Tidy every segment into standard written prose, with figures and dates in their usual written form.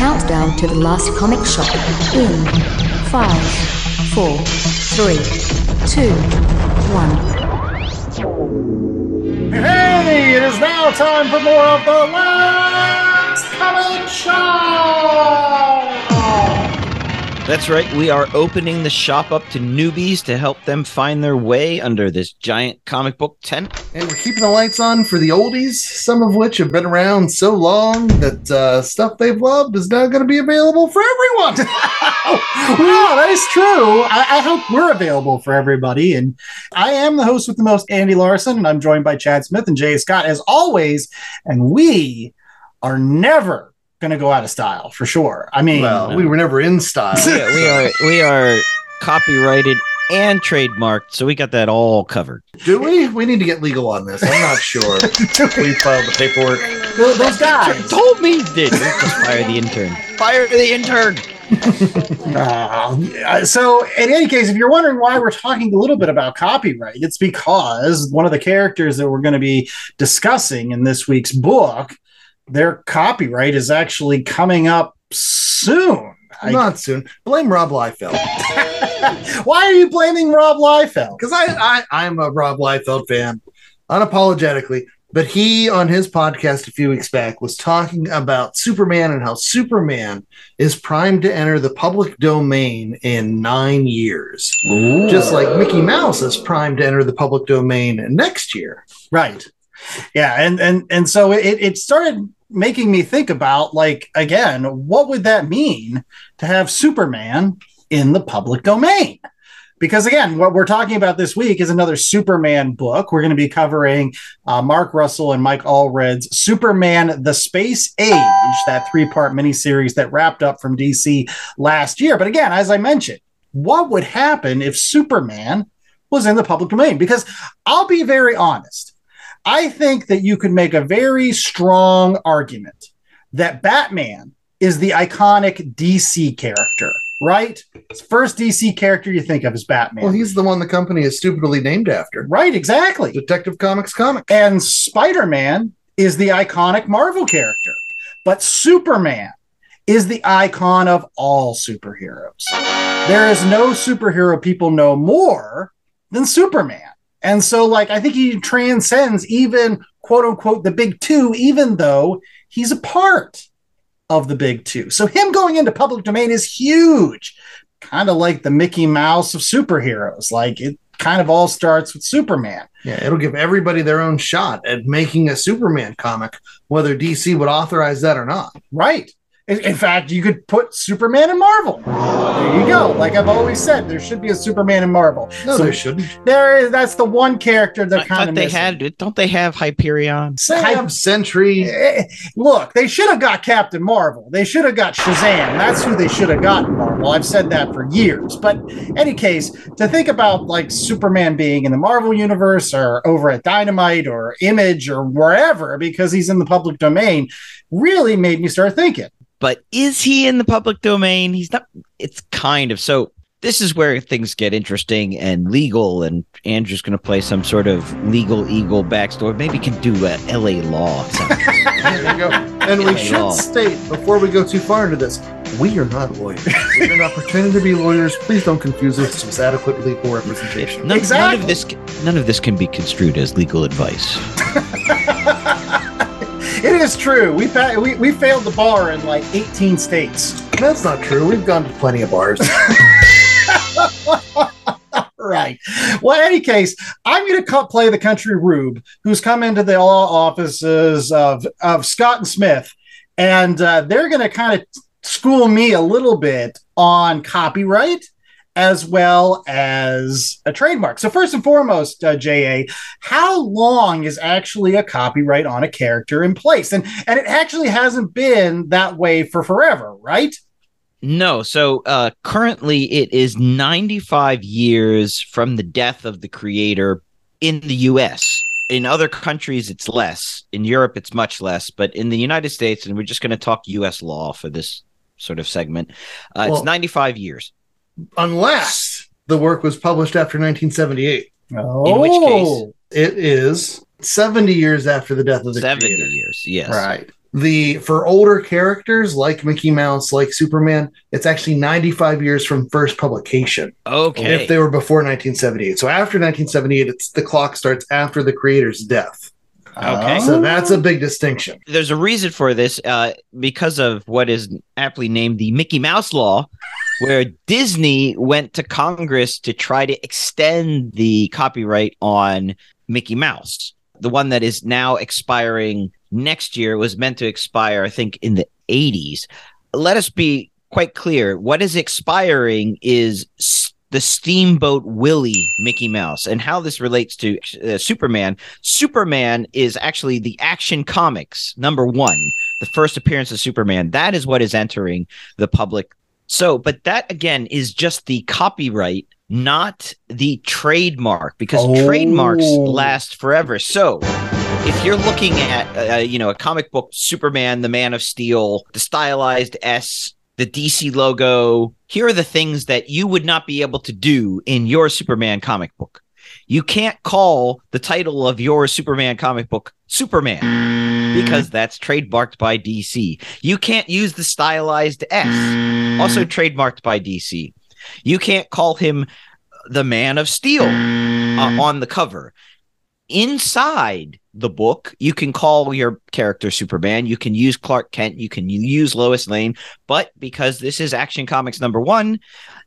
countdown to the last comic shop in 5, 4, 3, 2, 1. Hey, it is now time for more of the Last Comic Shop! That's right, we are opening the shop up to newbies to help them find their way under this giant comic book tent. And we're keeping the lights on for the oldies, some of which have been around so long that stuff they've loved is now going to be available for everyone. Wow, that is true. I hope we're available for everybody. And I am the host with the most, Andy Larson, and I'm joined by Chad Smith and Jay Scott, as always. And we are never going to go out of style, for sure. I mean, we were never in style. Yeah, we are copyrighted and trademarked, so we got that all covered. Do we? We need to get legal on this. I'm not sure. We filed the paperwork. Those guys told me they did. Just fire the intern. Fire the intern. So, in any case, if you're wondering why we're talking a little bit about copyright, it's because one of the characters that we're going to be discussing in this week's book, their copyright is actually coming up soon. Not soon. Blame Rob Liefeld. Why are you blaming Rob Liefeld? Because I'm a Rob Liefeld fan, unapologetically. But he, on his podcast a few weeks back, was talking about Superman and how Superman is primed to enter the public domain in 9 years. Ooh. Just like Mickey Mouse is primed to enter the public domain next year. Right. Yeah. And so it started making me think about, like, again, what would that mean to have Superman in the public domain? Because, again, what we're talking about this week is another Superman book. We're going to be covering Mark Russell and Mike Allred's Superman: The Space Age, that 3-part miniseries that wrapped up from DC last year. But again, as I mentioned, what would happen if Superman was in the public domain? Because I'll be very honest, I think that you could make a very strong argument that Batman is the iconic DC character. Right? First DC character you think of is Batman. Well, he's the one the company is stupidly named after. Right, exactly. Detective Comics comic. And Spider-Man is the iconic Marvel character. But Superman is the icon of all superheroes. There is no superhero people know more than Superman. And so, like, I think he transcends even, quote-unquote, the big two, even though he's a part of the big two. So him going into public domain is huge. Kind of like the Mickey Mouse of superheroes. Like, it kind of all starts with Superman. Yeah, it'll give everybody their own shot at making a Superman comic, whether DC would authorize that or not. Right. In fact, you could put Superman in Marvel. There you go. Like I've always said, there should be a Superman in Marvel. No, so there shouldn't. There is. That's the one character they're kind of missing. Don't they have Hyperion? Sentry. Look, they should have got Captain Marvel. They should have got Shazam. That's who they should have gotten, Marvel. I've said that for years. But in any case, to think about like Superman being in the Marvel universe or over at Dynamite or Image or wherever because he's in the public domain really made me start thinking. But is he in the public domain? He's not. It's kind of. So this is where things get interesting and legal. And Andrew's going to play some sort of legal eagle backstory. Maybe can do an L.A. law. There you go. And LA we should law. State before we go too far into this, we are not lawyers. We're not pretending to be lawyers. Please don't confuse us with adequate legal representation. Exactly. None of this can be construed as legal advice. It is true. We failed the bar in like 18 states. That's not true. We've gone to plenty of bars. Right. Well, in any case, I'm going to play the country rube who's come into the law offices of Scott and Smith, and they're going to kind of school me a little bit on copyright as well as a trademark. So first and foremost, J.A., how long is actually a copyright on a character in place? And it actually hasn't been that way for forever, right? No. So currently it is 95 years from the death of the creator in the U.S. In other countries, it's less. In Europe, it's much less. But in the United States, and we're just going to talk U.S. law for this sort of segment, it's 95 years. Unless the work was published after 1978. Oh. In which case? It is 70 years after the death of the creator. 70 years, yes. Right. for older characters like Mickey Mouse, like Superman, it's actually 95 years from first publication. Okay. If they were before 1978. So after 1978, the clock starts after the creator's death. Okay. So that's a big distinction. There's a reason for this because of what is aptly named the Mickey Mouse Law, where Disney went to Congress to try to extend the copyright on Mickey Mouse. The one that is now expiring next year was meant to expire, I think, in the 80s. Let us be quite clear. What is expiring is the Steamboat Willie Mickey Mouse, and how this relates to Superman. Superman is actually the Action Comics, #1, the first appearance of Superman. That is what is entering the public. So, but that, again, is just the copyright, not the trademark, because trademarks last forever. So if you're looking at, a comic book, Superman, the Man of Steel, the stylized S, the DC logo, here are the things that you would not be able to do in your Superman comic book. You can't call the title of your Superman comic book Superman because that's trademarked by DC. You can't use the stylized S, also trademarked by DC. You can't call him the Man of Steel on the cover. Inside the book, you can call your character Superman. You can use Clark Kent. You can use Lois Lane. But because this is Action Comics #1,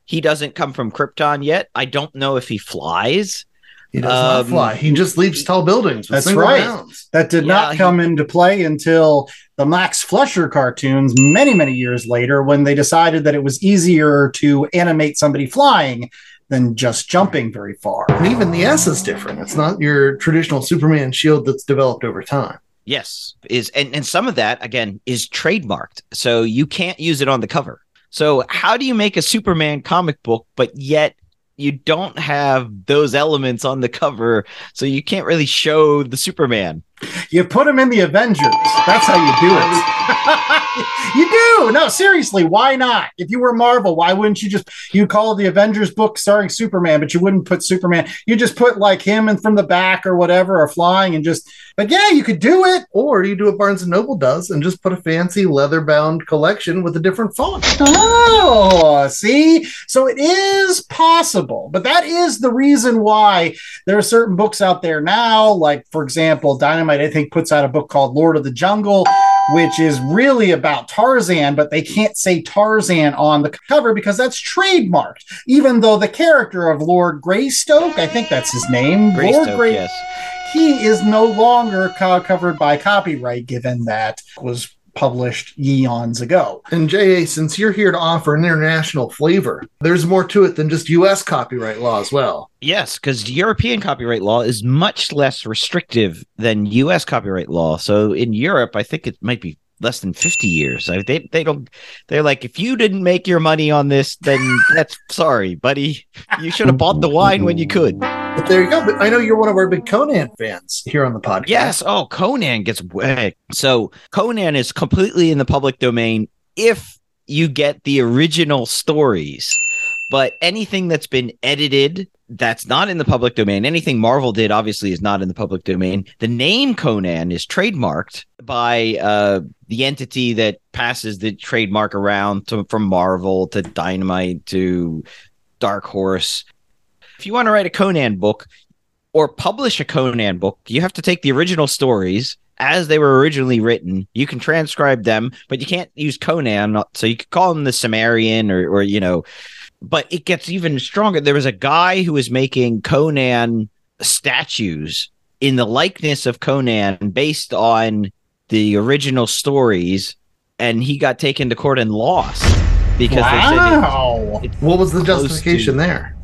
he doesn't come from Krypton yet. I don't know if he flies. He does not fly. He just leaps tall buildings. That's right. Rounds. That did not come into play until the Max Fleischer cartoons many, many years later, when they decided that it was easier to animate somebody flying than just jumping very far. And even the S is different. It's not your traditional Superman shield that's developed over time. Yes. And some of that, again, is trademarked. So you can't use it on the cover. So how do you make a Superman comic book, but yet you don't have those elements on the cover, so you can't really show the Superman? You put him in the Avengers. That's how you do it. You do. No, seriously, why not? If you were Marvel, why wouldn't you just, you call the Avengers book starring Superman, but you wouldn't put Superman. You just put like him and from the back or whatever, or flying and just, but yeah, you could do it. Or you do what Barnes & Noble does and just put a fancy leather bound collection with a different font. Oh, see? So it is possible, but that is the reason why there are certain books out there now. Like, for example, Dynamite, I think, puts out a book called Lord of the Jungle, which is really about Tarzan, but they can't say Tarzan on the cover because that's trademarked, even though the character of Lord Greystoke, I think that's his name, he is no longer covered by copyright, given that was published eons ago. And J.A., since you're here to offer an international flavor, there's more to it than just U.S. copyright law as well. Yes, because European copyright law is much less restrictive than U.S. copyright law. So in Europe, I think it might be less than 50 years. They don't. They're like, if you didn't make your money on this, then that's sorry, buddy. You should have bought the wine when you could. But there you go. But I know you're one of our big Conan fans here on the podcast. Yes. Oh, Conan gets way. So Conan is completely in the public domain if you get the original stories. But anything that's been edited, that's not in the public domain. Anything Marvel did, obviously, is not in the public domain. The name Conan is trademarked by the entity that passes the trademark around from Marvel to Dynamite to Dark Horse. If you want to write a Conan book or publish a Conan book, you have to take the original stories as they were originally written. You can transcribe them, but you can't use Conan. So you could call him the Cimmerian or but it gets even stronger. There was a guy who was making Conan statues in the likeness of Conan based on the original stories, and he got taken to court and lost because they said what was the justification there?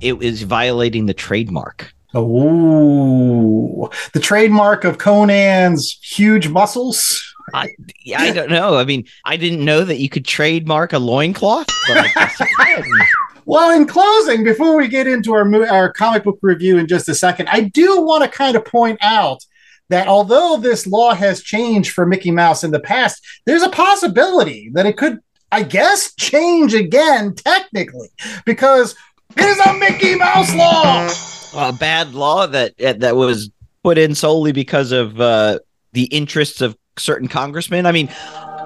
It is violating the trademark. Oh, the trademark of Conan's huge muscles. I don't know. I mean, I didn't know that you could trademark a loincloth. Well, in closing, before we get into our comic book review in just a second, I do want to kind of point out that although this law has changed for Mickey Mouse in the past, there's a possibility that it could, I guess, change again technically, because there's a Mickey Mouse law! A bad law that was put in solely because of the interests of certain congressman. I mean,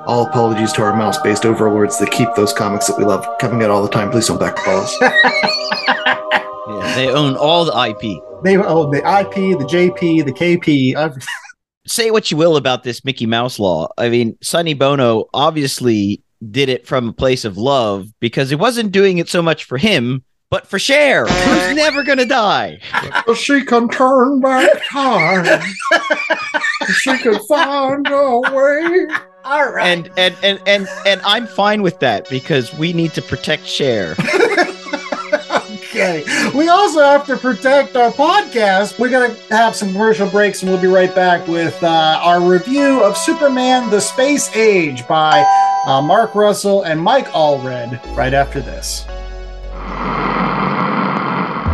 all apologies to our mouse-based overlords that keep those comics that we love coming out all the time. Please don't backball us. Yeah, they own all the IP. They own the IP, the JP, the KP. Say what you will about this Mickey Mouse law. I mean, Sonny Bono obviously did it from a place of love because he wasn't doing it so much for him, but for Cher, who's never going to die. She can turn back time. She can find a way. All right. And I'm fine with that because we need to protect Cher. Okay. We also have to protect our podcast. We're going to have some commercial breaks, and we'll be right back with our review of Superman: The Space Age by Mark Russell and Mike Allred right after this.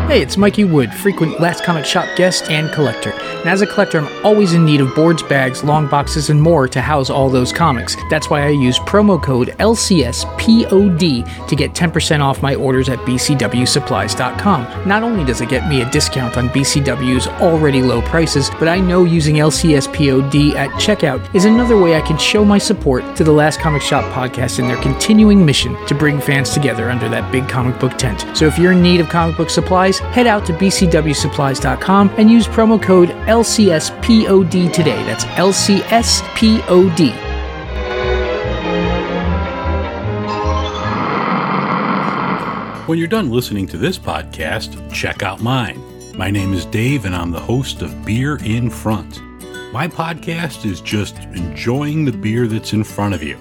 Hey, it's Mikey Wood, frequent Last Comic Shop guest and collector. And as a collector, I'm always in need of boards, bags, long boxes, and more to house all those comics. That's why I use promo code LCSPOD to get 10% off my orders at bcwsupplies.com. Not only does it get me a discount on BCW's already low prices, but I know using LCSPOD at checkout is another way I can show my support to the Last Comic Shop podcast and their continuing mission to bring fans together under that big comic book tent. So if you're in need of comic book supplies, head out to bcwsupplies.com and use promo code LCSPOD today. That's LCSPOD. When you're done listening to this podcast, check out mine. My name is Dave, and I'm the host of Beer in Front. My podcast is just enjoying the beer that's in front of you.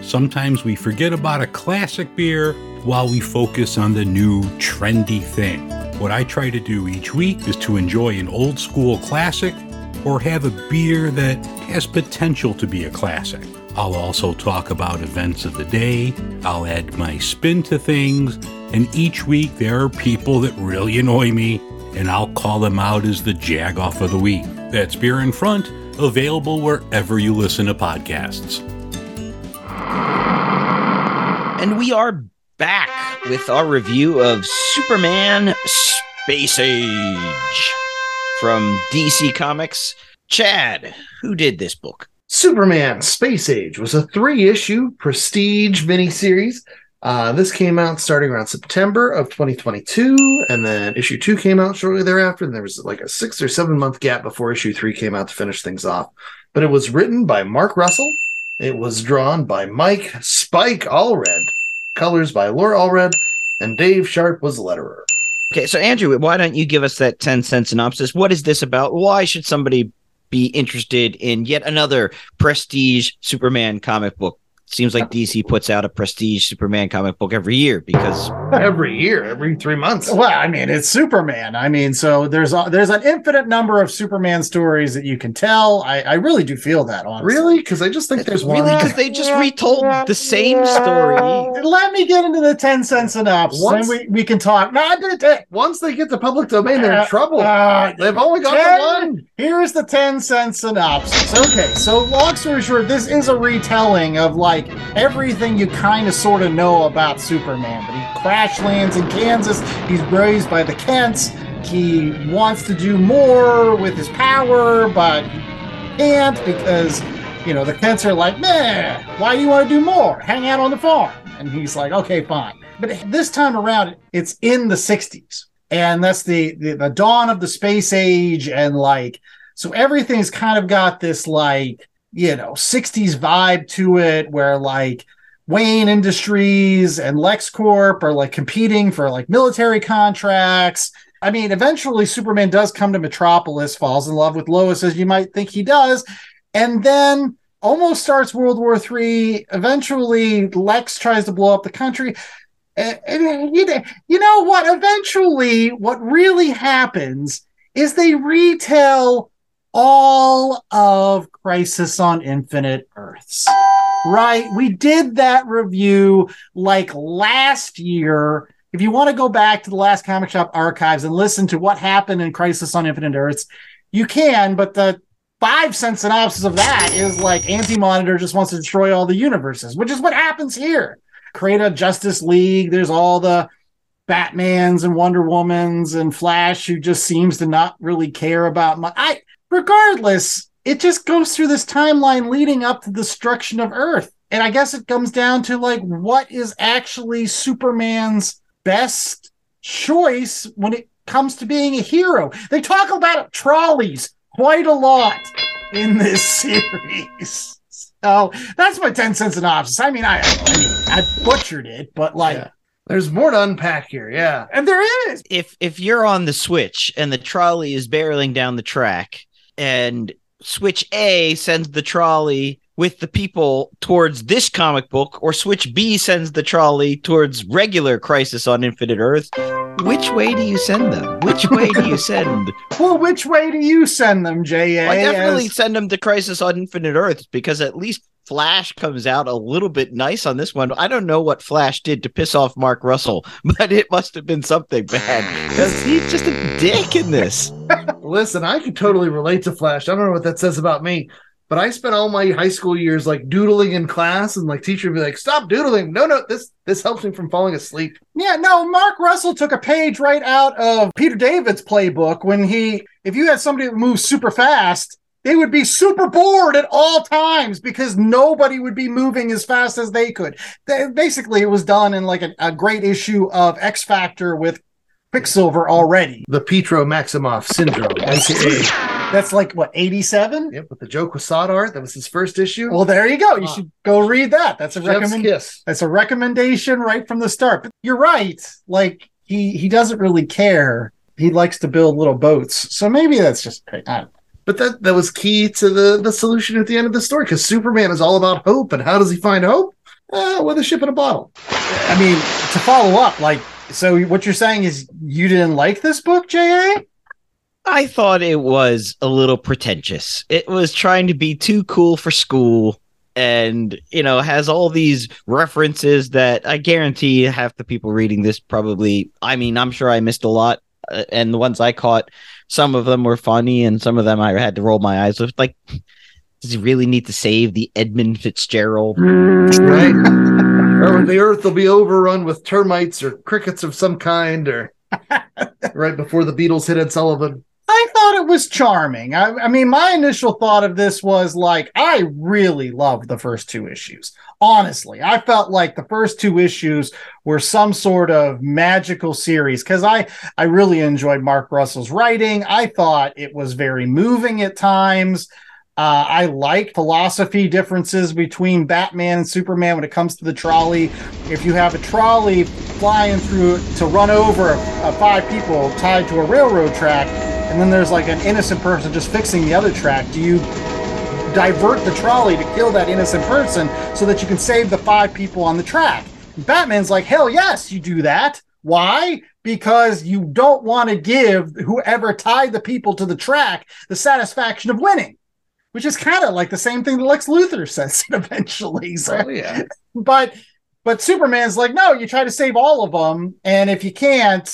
Sometimes we forget about a classic beer while we focus on the new trendy thing. What I try to do each week is to enjoy an old school classic or have a beer that has potential to be a classic. I'll also talk about events of the day. I'll add my spin to things. And each week there are people that really annoy me, and I'll call them out as the jag-off of the week. That's Beer in Front, available wherever you listen to podcasts. And we are back with our review of Superman: Space Age from DC Comics. Chad, who did this book? Superman: Space Age was a 3-issue prestige miniseries. This came out starting around September of 2022, and then issue 2 came out shortly thereafter, and there was like a 6 or 7 month gap before issue 3 came out to finish things off. But it was written by Mark Russell. It was drawn by Mike "Spike" Allred. Colors by Laura Allred, and Dave Sharp was the letterer. Okay, so Andrew, why don't you give us that 10-cent synopsis? What is this about? Why should somebody be interested in yet another prestige Superman comic book? Seems like DC puts out a prestige Superman comic book every year because... every 3 months. Well, I mean, it's Superman. I mean, so there's an infinite number of Superman stories that you can tell. I really do feel that, honestly. Really? Because I just think there's one. Really? Because they just retold the same story. Let me get into the 10-cent synopsis. Once, then we can talk. Once they get the public domain, they're in trouble. They've only got the one. Here's the 10-cent synopsis. Okay, so long story short, this is a retelling of, like, everything you kind of sort of know about Superman. But he crash lands in Kansas, he's raised by the Kents, he wants to do more with his power, but he can't because, you know, the Kents are like, meh, why do you want to do more? Hang out on the farm. And he's like, okay, fine. But this time around, it's in the 60s. And that's the dawn of the space age. And, like, so everything's kind of got this, like, you know, 60s vibe to it, where, like, Wayne Industries and LexCorp are, like, competing for, like, military contracts. I mean, eventually Superman does come to Metropolis, falls in love with Lois, as you might think he does, and then almost starts World War III. Eventually Lex tries to blow up the country. And you know what? Eventually what really happens is they retell all of Crisis on Infinite Earths, right? We did that review, like, last year. If you want to go back to the Last Comic Shop archives and listen to what happened in Crisis on Infinite Earths, you can, but the 5-cent synopsis of that is, like, Anti-Monitor just wants to destroy all the universes, which is what happens here. Create a Justice League. There's all the Batmans and Wonder Womans and Flash, who just seems to not really care about regardless, it just goes through this timeline leading up to the destruction of Earth. And I guess it comes down to, like, what is actually Superman's best choice when it comes to being a hero? They talk about trolleys quite a lot in this series. So that's my 10 cent synopsis. I mean, I butchered it, but, like... Yeah. There's more to unpack here, yeah. And there is! If you're on the switch and the trolley is barreling down the track and switch A sends the trolley with the people towards this comic book, or switch B sends the trolley towards regular Crisis on Infinite Earth, which way do you send them? Which way do you send? Well, which way do you send them, J.A.? I definitely send them to Crisis on Infinite Earth, because at least Flash comes out a little bit nice on this one. I don't know what Flash did to piss off Mark Russell, but it must have been something bad, because he's just a dick in this. Listen, I could totally relate to Flash. I don't know what that says about me, but I spent all my high school years like doodling in class, and like teacher would be like, stop doodling. No, this helps me from falling asleep. Yeah, no, Mark Russell took a page right out of Peter David's playbook when if you had somebody that moves super fast, they would be super bored at all times because nobody would be moving as fast as they could. Basically, it was done in like a great issue of X Factor with Quicksilver already. The Petro-Maximoff syndrome, aka. That's like, what, 87? Yep, with the Joe Quesada art. That was his first issue. Well, there you go. You should go read that. That's a recommendation right from the start. But you're right. Like, he doesn't really care. He likes to build little boats. So maybe that's just... I don't know. But that was key to the solution at the end of the story, because Superman is all about hope. And how does he find hope? With a ship in a bottle. I mean, to follow up, like, so what you're saying is you didn't like this book, J.A.? I thought it was a little pretentious. It was trying to be too cool for school, and, you know, has all these references that I guarantee half the people reading this probably, I mean, I'm sure I missed a lot. And the ones I caught, some of them were funny, and some of them I had to roll my eyes with. Like, does he really need to save the Edmund Fitzgerald? Right? Or the Earth will be overrun with termites or crickets of some kind, or right before the Beatles hit Ed Sullivan. I thought it was charming. I mean, my initial thought of this was, like, I really loved the first two issues. Honestly, I felt like the first two issues were some sort of magical series, because I really enjoyed Mark Russell's writing. I thought it was very moving at times. I like philosophy differences between Batman and Superman when it comes to the trolley. If you have a trolley flying through to run over five people tied to a railroad track, and then there's like an innocent person just fixing the other track, do you divert the trolley to kill that innocent person so that you can save the five people on the track? And Batman's like, hell yes, you do that. Why? Because you don't want to give whoever tied the people to the track the satisfaction of winning, which is kind of like the same thing that Lex Luthor says eventually. So. Oh, yeah. But Superman's like, no, you try to save all of them, and if you can't,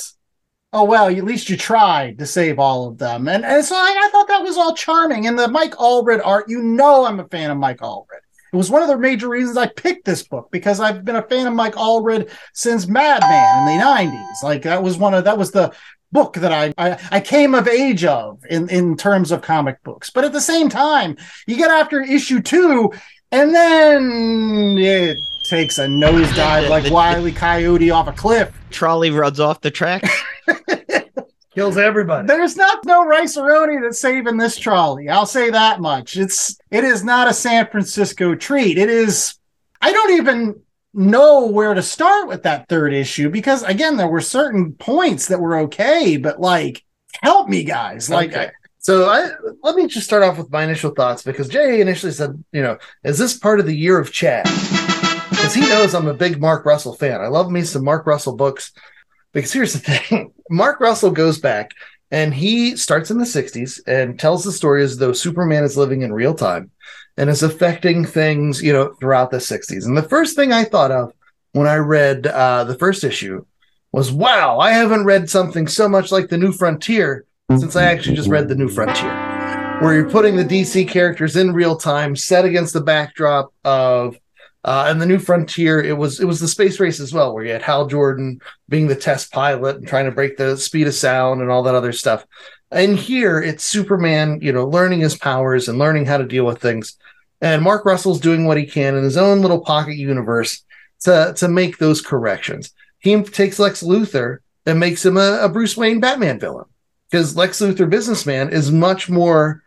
oh, well, at least you tried to save all of them. And so I thought that was all charming. And the Mike Allred art, you know I'm a fan of Mike Allred. It was one of the major reasons I picked this book, because I've been a fan of Mike Allred since Madman in the 90s. Like, that was the book that I came of age of in terms of comic books. But at the same time, you get after issue 2, and then it takes a nosedive like Wile E. Coyote off a cliff. Trolley runs off the track. Kills everybody. There's no rice-a-roni that's saving this trolley. I'll say that much. It is not a San Francisco treat. It is. I don't even know where to start with that third issue, because again, there were certain points that were okay, but like, help me, guys. Like, okay. Let me just start off with my initial thoughts, because Jay initially said, you know, is this part of the year of Chad? Because he knows I'm a big Mark Russell fan. I love me some Mark Russell books. Because here's the thing, Mark Russell goes back and he starts in the 60s and tells the story as though Superman is living in real time and is affecting things, you know, throughout the 60s. And the first thing I thought of when I read the first issue was, wow, I haven't read something so much like the New Frontier since I actually just read the New Frontier, where you're putting the DC characters in real time set against the backdrop of And the New Frontier, it was the space race as well, where you had Hal Jordan being the test pilot and trying to break the speed of sound and all that other stuff. And here it's Superman, you know, learning his powers and learning how to deal with things. And Mark Russell's doing what he can in his own little pocket universe to make those corrections. He takes Lex Luthor and makes him a Bruce Wayne Batman villain, because Lex Luthor, businessman, is much more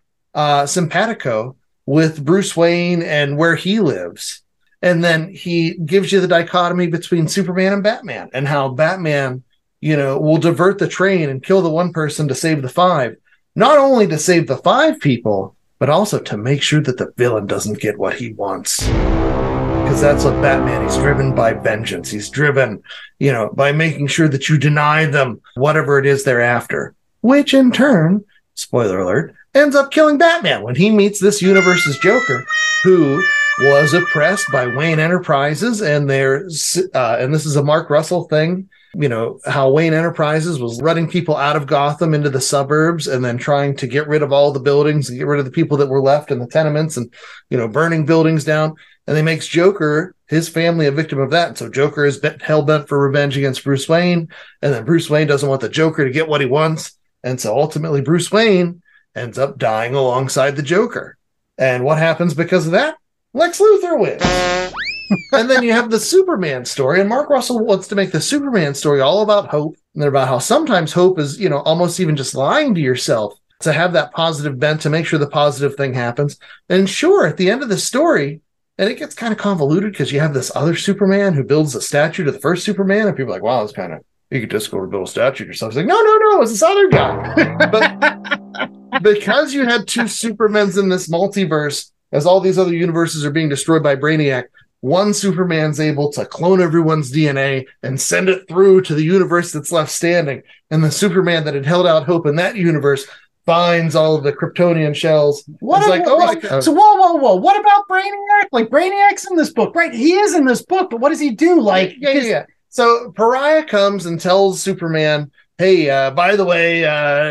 simpatico with Bruce Wayne and where he lives. And then he gives you the dichotomy between Superman and Batman, and how Batman, you know, will divert the train and kill the one person to save the five, not only to save the five people, but also to make sure that the villain doesn't get what he wants. Because that's what Batman, he's driven by vengeance. He's driven, you know, by making sure that you deny them whatever it is they're after, which in turn, spoiler alert, ends up killing Batman when he meets this universe's Joker, who was oppressed by Wayne Enterprises and their, and this is a Mark Russell thing, you know, how Wayne Enterprises was running people out of Gotham into the suburbs and then trying to get rid of all the buildings and get rid of the people that were left in the tenements and, you know, burning buildings down. And they makes Joker, his family, a victim of that. And so Joker is hell-bent for revenge against Bruce Wayne. And then Bruce Wayne doesn't want the Joker to get what he wants. And so ultimately Bruce Wayne ends up dying alongside the Joker. And what happens because of that? Lex Luthor wins. And then you have the Superman story, and Mark Russell wants to make the Superman story all about hope, and about how sometimes hope is, you know, almost even just lying to yourself to have that positive bent, to make sure the positive thing happens. And sure, at the end of the story, and it gets kind of convoluted because you have this other Superman who builds a statue to the first Superman, and people are like, wow, it's kind of, you could just go to build a statue yourself. It's like, no, it's this other guy. But because you had two Supermans in this multiverse, as all these other universes are being destroyed by Brainiac, one Superman's able to clone everyone's DNA and send it through to the universe that's left standing. And the Superman that had held out hope in that universe finds all of the Kryptonian shells. What? It's like, so whoa. What about Brainiac? Like, Brainiac's in this book, right? He is in this book, but what does he do? Like, yeah. So Pariah comes and tells Superman, hey, by the way,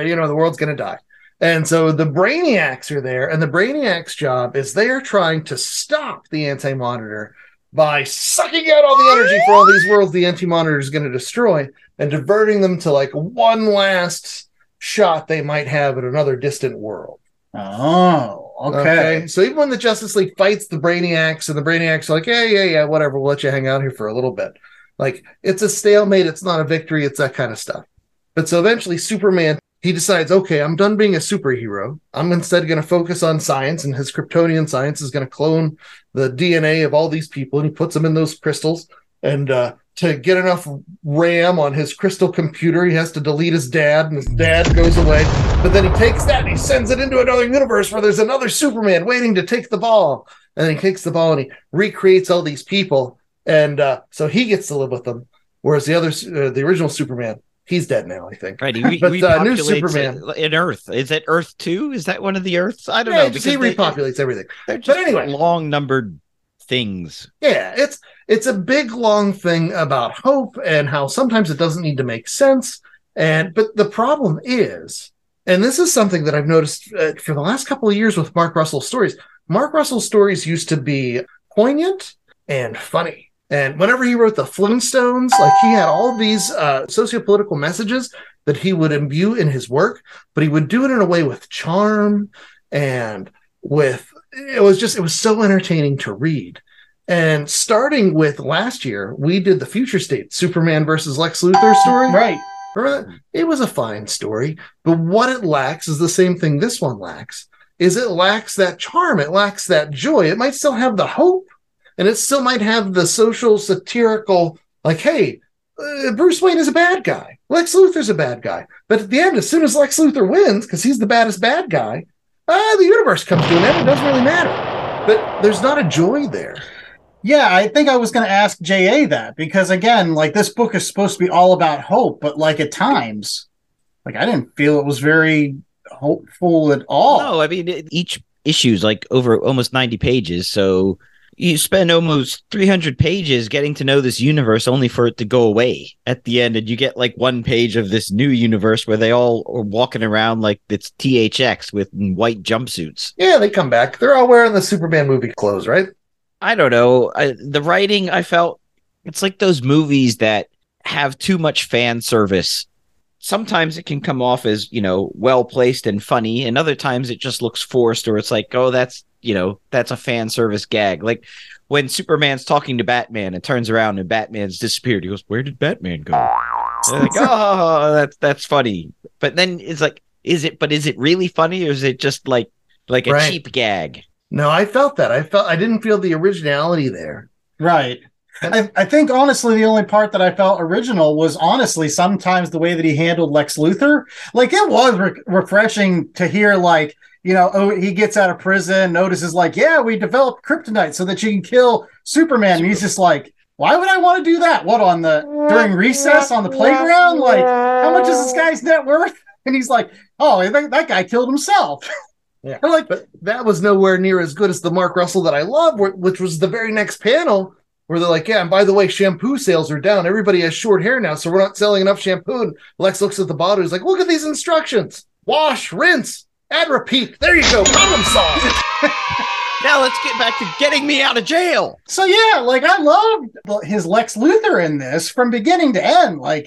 you know, the world's going to die. And so the Brainiacs are there, and the Brainiacs' job is they are trying to stop the Anti-Monitor by sucking out all the energy for all these worlds the Anti-Monitor is going to destroy and diverting them to, like, one last shot they might have at another distant world. Oh, okay. So even when the Justice League fights the Brainiacs, and the Brainiacs are like, yeah, whatever, we'll let you hang out here for a little bit. Like, it's a stalemate, it's not a victory, it's that kind of stuff. But so eventually Superman, he decides, okay, I'm done being a superhero. I'm instead going to focus on science, and his Kryptonian science is going to clone the DNA of all these people, and he puts them in those crystals. And to get enough RAM on his crystal computer, he has to delete his dad, and his dad goes away. But then he takes that and he sends it into another universe where there's another Superman waiting to take the ball. And then he takes the ball and he recreates all these people. And so he gets to live with them, whereas the other, the original Superman, he's dead now, I think. Right, he but new Superman in Earth. Is it Earth 2? Is that one of the Earths? I don't know. Because he repopulates everything. They're just long-numbered things. Yeah, it's a big, long thing about hope and how sometimes it doesn't need to make sense. But the problem is, and this is something that I've noticed for the last couple of years with Mark Russell stories. Mark Russell stories used to be poignant and funny. And whenever he wrote the Flintstones, like, he had all these socio-political messages that he would imbue in his work, but he would do it in a way with charm and it was so entertaining to read. And starting with last year, we did the Future State Superman versus Lex Luthor story. Right. Remember that? It was a fine story, but what it lacks is the same thing this one lacks, is it lacks that charm. It lacks that joy. It might still have the hope. And it still might have the social, satirical, like, hey, Bruce Wayne is a bad guy. Lex Luthor's a bad guy. But at the end, as soon as Lex Luthor wins, because he's the baddest bad guy, the universe comes to an end. It doesn't really matter. But there's not a joy there. Yeah, I think I was going to ask J.A. that. Because, again, like, this book is supposed to be all about hope. But, like, at times, like, I didn't feel it was very hopeful at all. No, I mean, each issue's, like, over almost 90 pages, so... You spend almost 300 pages getting to know this universe only for it to go away at the end. And you get like one page of this new universe where they all are walking around like it's THX with white jumpsuits. Yeah, they come back. They're all wearing the Superman movie clothes, right? I don't know. The writing, I felt it's like those movies that have too much fan service. Sometimes it can come off as, you know, well-placed and funny, and other times it just looks forced, or it's like, oh, that's, you know, that's a fan service gag. Like when Superman's talking to Batman and turns around and Batman's disappeared, he goes, where did Batman go? And like, oh, that's funny. But then it's like, is it really funny, or is it just like a cheap gag? No, I felt that. I didn't feel the originality there. Right. I think, honestly, the only part that I felt original was, honestly, sometimes the way that he handled Lex Luthor. Like, it was refreshing to hear, like, you know, oh, he gets out of prison, notices, like, yeah, we developed kryptonite so that you can kill Superman. And he's just like, why would I want to do that? What, on the during recess on the playground? Like, how much is this guy's net worth? And he's like, oh, that guy killed himself. Yeah, I'm like, but that was nowhere near as good as the Mark Russell that I love, which was the very next panel where they're like, yeah, and by the way, shampoo sales are down. Everybody has short hair now, so we're not selling enough shampoo. And Lex looks at the bottle. He's like, look at these instructions. Wash, rinse, add, repeat. There you go. Problem solved. Now let's get back to getting me out of jail. So, yeah, like, I loved his Lex Luthor in this from beginning to end. Like,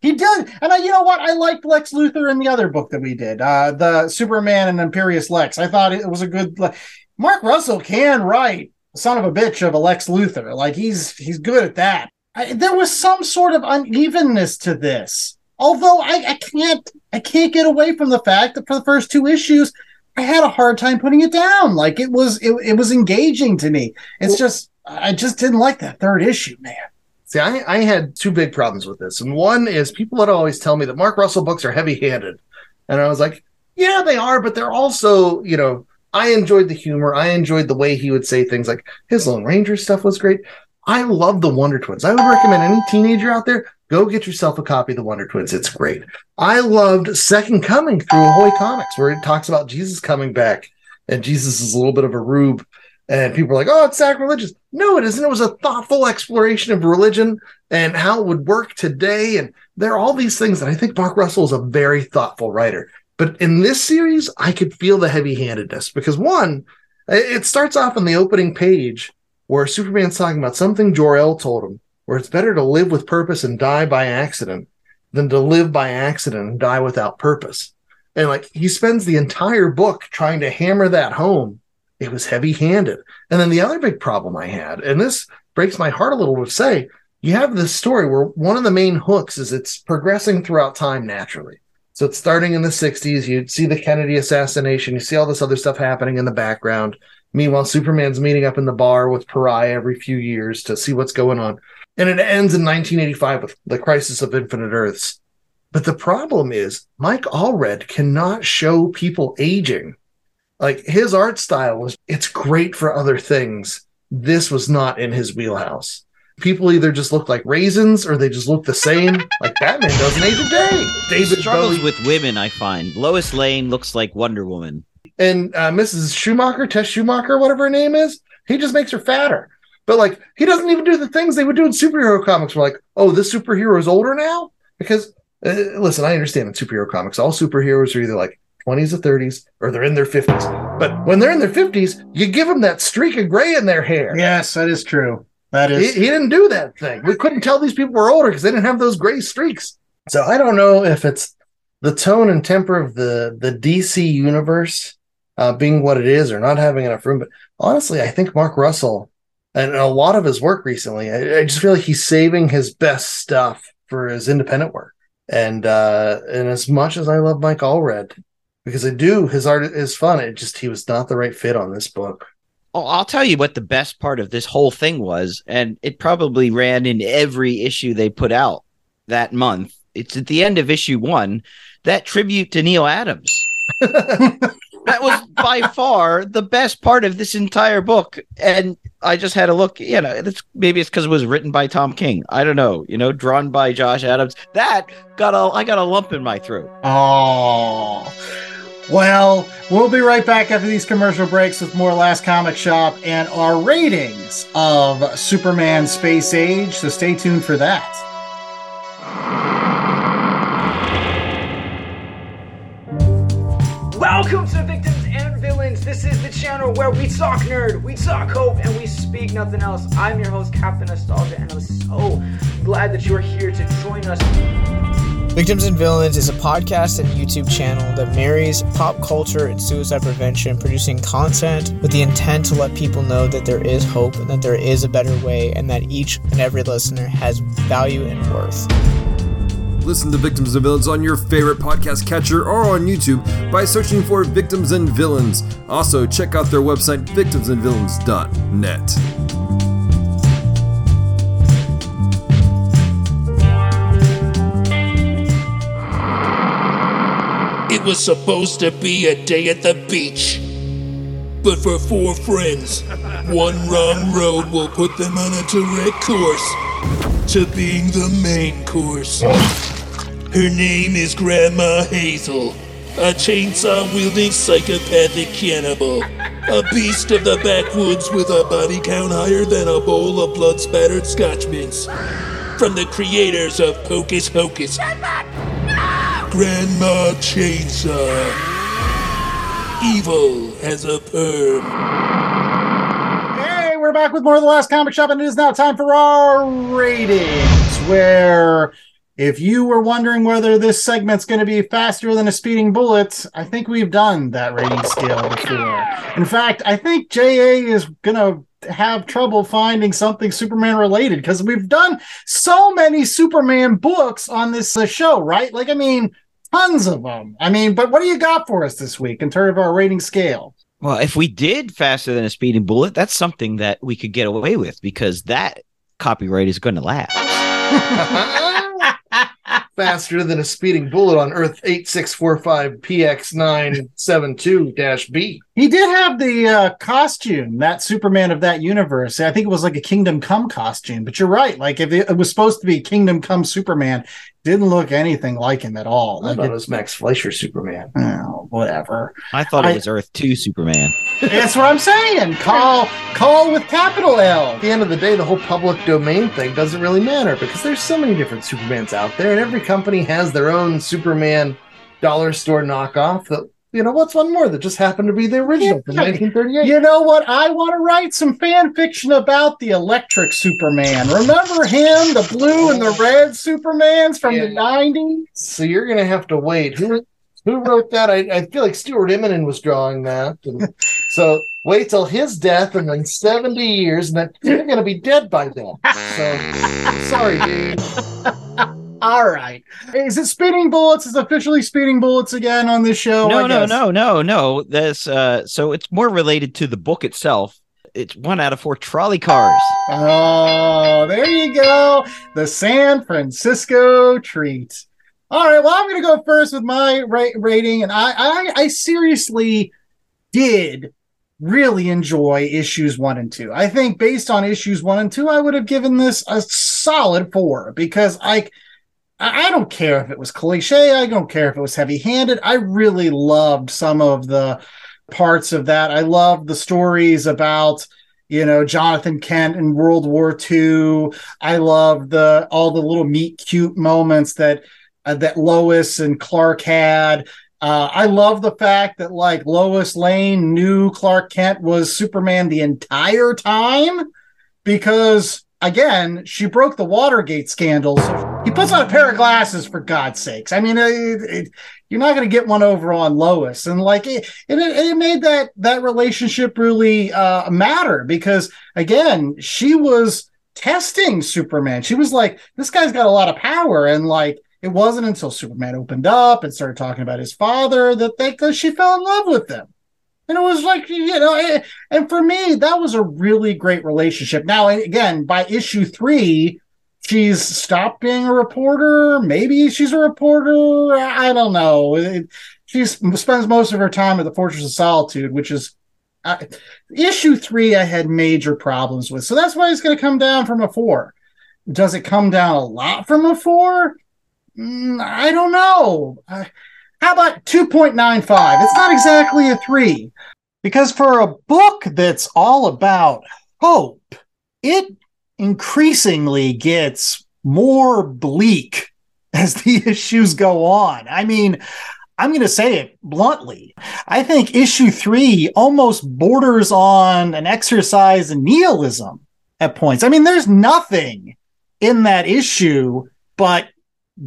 he did. And you know what? I liked Lex Luthor in the other book that we did, the Superman and Imperious Lex. I thought it was a good... Mark Russell can write son of a bitch of a Lex Luthor. Like, he's good at that. There was some sort of unevenness to this. Although I can't get away from the fact that for the first two issues, I had a hard time putting it down. Like, it was engaging to me. It's I just didn't like that third issue, man. See, I had two big problems with this. And one is people would always tell me that Mark Russell books are heavy-handed. And I was like, yeah, they are, but they're also, you know, I enjoyed the humor. I enjoyed the way he would say things. Like, his Lone Ranger stuff was great. I love the Wonder Twins. I would recommend any teenager out there, go get yourself a copy of the Wonder Twins. It's great. I loved Second Coming through Ahoy Comics, where it talks about Jesus coming back, and Jesus is a little bit of a rube, and people are like, oh, it's sacrilegious. No, it isn't. It was a thoughtful exploration of religion and how it would work today. And there are all these things that I think Mark Russell is a very thoughtful writer. But in this series, I could feel the heavy-handedness because, one, it starts off in the opening page where Superman's talking about something Jor-El told him, where it's better to live with purpose and die by accident than to live by accident and die without purpose. And, like, he spends the entire book trying to hammer that home. It was heavy-handed. And then the other big problem I had, and this breaks my heart a little to say, you have this story where one of the main hooks is it's progressing throughout time naturally. So it's starting in the 60s. You see the Kennedy assassination. You see all this other stuff happening in the background. Meanwhile, Superman's meeting up in the bar with Pariah every few years to see what's going on. And it ends in 1985 with the Crisis of Infinite Earths. But the problem is Mike Allred cannot show people aging. Like, his art style was, it's great for other things. This was not in his wheelhouse. People either just look like raisins or they just look the same. Like, Batman doesn't age a day. David struggles Bowie. With women, I find. Lois Lane looks like Wonder Woman. And Mrs. Schumacher, Tess Schumacher, whatever her name is, he just makes her fatter. But, like, he doesn't even do the things they would do in superhero comics. We're like, oh, this superhero is older now? Because, listen, I understand in superhero comics, all superheroes are either, like, 20s or 30s, or they're in their 50s. But when they're in their 50s, you give them that streak of gray in their hair. Yes, that is true. That is, he didn't do that thing. We couldn't tell these people were older because they didn't have those gray streaks. So I don't know if it's the tone and temper of the DC universe being what it is or not having enough room. But honestly, I think Mark Russell and a lot of his work recently, I just feel like he's saving his best stuff for his independent work. And as much as I love Mike Allred, because I do, his art is fun. It just, he was not the right fit on this book. Oh, I'll tell you what the best part of this whole thing was, and it probably ran in every issue they put out that month. It's at the end of issue 1, that tribute to Neil Adams. That was by far the best part of this entire book. And I just had a look, you know, maybe it's because it was written by Tom King. I don't know, you know, drawn by Josh Adams. I got a lump in my throat. Oh. Well, we'll be right back after these commercial breaks with more Last Comic Shop and our ratings of Superman Space Age, so stay tuned for that. Welcome to Victims and Villains. This is the channel show where we talk nerd, we talk hope, and we speak nothing else. I'm your host, Captain Nostalgia, and I'm so glad that you're here to join us. Victims and Villains is a podcast and YouTube channel that marries pop culture and suicide prevention, producing content with the intent to let people know that there is hope and that there is a better way, and that each and every listener has value and worth. Listen to Victims and Villains on your favorite podcast catcher or on YouTube by searching for Victims and Villains. Also, check out their website, victimsandvillains.net. It was supposed to be a day at the beach, but for four friends, one wrong road will put them on a direct course to being the main course. Her name is Grandma Hazel, a chainsaw-wielding psychopathic cannibal, a beast of the backwoods with a body count higher than a bowl of blood-spattered Scotch mints. From the creators of Hocus Pocus. Grandma Chainsaw. Evil as a perm. Hey, we're back with more of The Last Comic Shop, and it is now time for our ratings, where if you were wondering whether this segment's going to be faster than a speeding bullet, I think we've done that rating scale before. In fact, I think J.A. is going to have trouble finding something Superman related, because we've done so many Superman books on this show, right? Like, I mean, tons of them. I mean, but what do you got for us this week in terms of our rating scale? Well, if we did faster than a speeding bullet, that's something that we could get away with, because that copyright is going to lapse. Faster than a speeding bullet on Earth 8645PX972-B. He did have the costume, that Superman of that universe. I think it was like a Kingdom Come costume, but you're right. Like, if it was supposed to be Kingdom Come Superman, didn't look anything like him at all. Like, I thought it was Max Fleischer Superman. Oh, whatever. I thought it was Earth 2 Superman. That's what I'm saying. Call with capital L. At the end of the day, the whole public domain thing doesn't really matter, because there's so many different Supermans out there, and every company has their own Superman dollar store knockoff that, you know, what's one more that just happened to be the original from 1938? You know what? I want to write some fan fiction about the electric Superman. Remember him, the blue and the red Supermans from the 90s? So you're going to have to wait. Who wrote that? I feel like Stuart Eminem was drawing that. And so wait till his death, and then 70 years, and then you're going to be dead by then. So sorry, dude. All right. Is it Speeding Bullets? Is officially Speeding Bullets again on this show? No. This so it's more related to the book itself. It's 1 out of 4 trolley cars. Oh, there you go. The San Francisco treat. All right. Well, I'm going to go first with my rating, and I seriously did really enjoy issues 1 and 2. I think based on issues 1 and 2, I would have given this a solid 4, because I don't care if it was cliche. I don't care if it was heavy-handed. I really loved some of the parts of that. I loved the stories about, you know, Jonathan Kent in World War II. I loved all the little meet-cute moments that Lois and Clark had. I love the fact that, like, Lois Lane knew Clark Kent was Superman the entire time, because, again, she broke the Watergate scandal, so he puts on a pair of glasses, for God's sakes. I mean, you're not going to get one over on Lois. And, like, it made that relationship really matter, because, again, she was testing Superman. She was like, this guy's got a lot of power. And, like, it wasn't until Superman opened up and started talking about his father that she fell in love with him. And it was like, you know, and for me, that was a really great relationship. Now, again, by issue 3, she's stopped being a reporter. Maybe she's a reporter. I don't know. She spends most of her time at the Fortress of Solitude, which is issue 3 I had major problems with. So that's why it's going to come down from a 4. Does it come down a lot from a 4? I don't know. How about 2.95? It's not exactly a 3. Because for a book that's all about hope, it increasingly gets more bleak as the issues go on. I mean, I'm going to say it bluntly. I think issue 3 almost borders on an exercise in nihilism at points. I mean, there's nothing in that issue but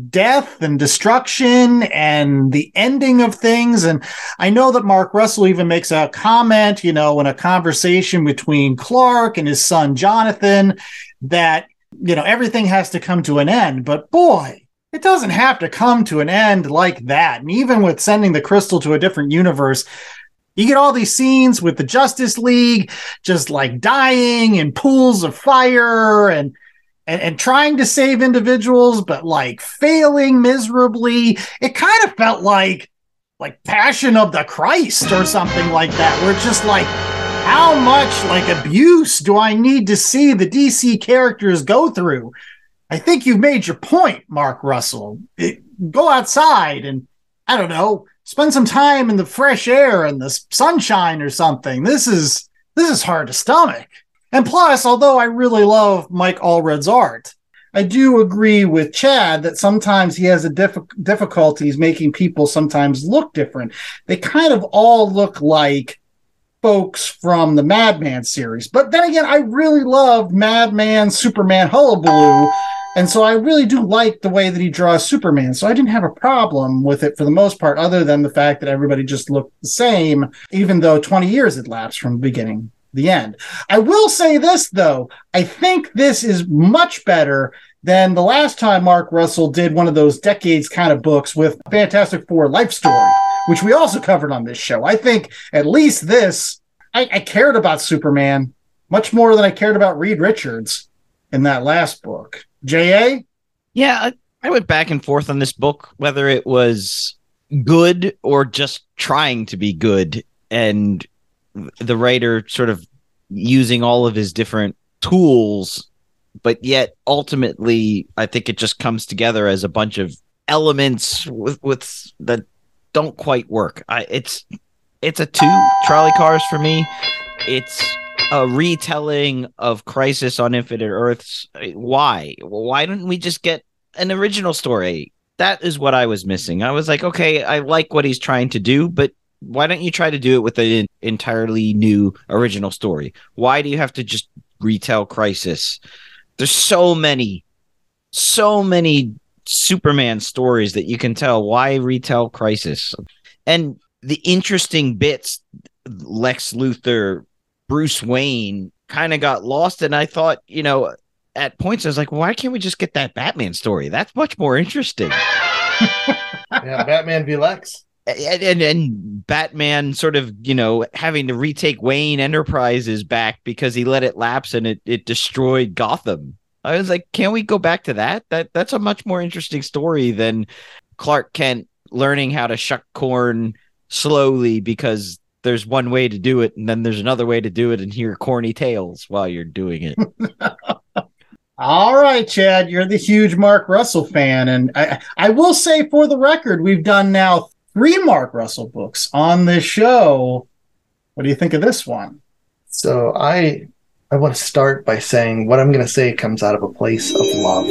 death and destruction and the ending of things. And I know that Mark Russell even makes a comment, you know, in a conversation between Clark and his son, Jonathan, that, you know, everything has to come to an end. But boy, it doesn't have to come to an end like that. And even with sending the crystal to a different universe, you get all these scenes with the Justice League just like dying in pools of fire and trying to save individuals, but like failing miserably. It kind of felt like Passion of the Christ or something like that. We're just like, how much like abuse do I need to see the DC characters go through? I think you've made your point, Mark Russell. Go outside and, I don't know, spend some time in the fresh air and the sunshine or something. This is hard to stomach. And plus, although I really love Mike Allred's art, I do agree with Chad that sometimes he has a difficulties making people sometimes look different. They kind of all look like folks from the Madman series. But then again, I really love Madman, Superman, Hullabaloo. And so I really do like the way that he draws Superman. So I didn't have a problem with it for the most part, other than the fact that everybody just looked the same, even though 20 years had lapsed from the beginning. The end. I will say this, though. I think this is much better than the last time Mark Russell did one of those decades kind of books with Fantastic Four Life Story, which we also covered on this show. I think at least this, I cared about Superman much more than I cared about Reed Richards in that last book. J.A.? Yeah, I went back and forth on this book, whether it was good or just trying to be good, and the writer sort of using all of his different tools, but yet ultimately I think it just comes together as a bunch of elements with that don't quite work. It's a 2 trolley cars for me. It's a retelling of Crisis on Infinite Earths. Why didn't we just get an original story? That is what I was missing. I was like, okay, I like what he's trying to do, but why don't you try to do it with an entirely new original story? Why do you have to just retell Crisis? There's so many Superman stories that you can tell. Why retell Crisis? And the interesting bits, Lex Luthor, Bruce Wayne, kind of got lost. And I thought, you know, at points I was like, why can't we just get that Batman story? That's much more interesting. Yeah, Batman v. Lex. And Batman sort of, you know, having to retake Wayne Enterprises back because he let it lapse and it destroyed Gotham. I was like, can we go back to that? That's a much more interesting story than Clark Kent learning how to shuck corn slowly because there's one way to do it and then there's another way to do it and hear corny tales while you're doing it. All right, Chad, you're the huge Mark Russell fan. And I will say, for the record, we've done now 3 Mark Russell books on this show. What do you think of this one? So I want to start by saying what I'm going to say comes out of a place of love.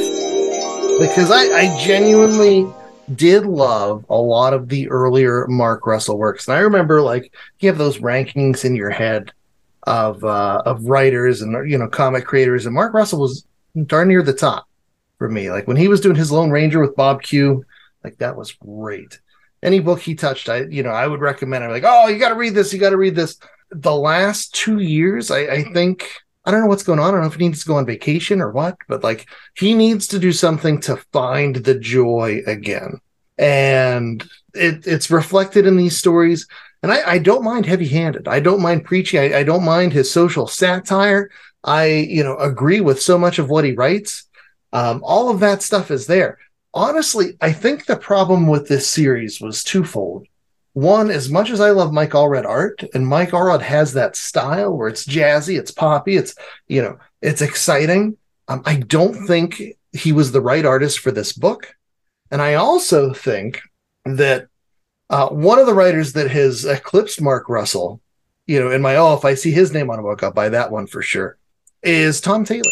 Because I genuinely did love a lot of the earlier Mark Russell works. And I remember, like, you have those rankings in your head of writers and, you know, comic creators. And Mark Russell was darn near the top for me. Like, when he was doing his Lone Ranger with Bob Q, like, that was great. Any book he touched, I would recommend. I'm like, oh, you got to read this. You got to read this. The last 2 years, I think, I don't know what's going on. I don't know if he needs to go on vacation or what, but like, he needs to do something to find the joy again. And it's reflected in these stories. And I don't mind heavy-handed. I don't mind preachy. I don't mind his social satire. I agree with so much of what he writes. All of that stuff is there. Honestly, I think the problem with this series was twofold. One, as much as I love Mike Allred art, and Mike Allred has that style where it's jazzy, it's poppy, it's exciting. I don't think he was the right artist for this book. And I also think that one of the writers that has eclipsed Mark Russell, you know, in my, if I see his name on a book, I'll buy that one for sure, is Tom Taylor.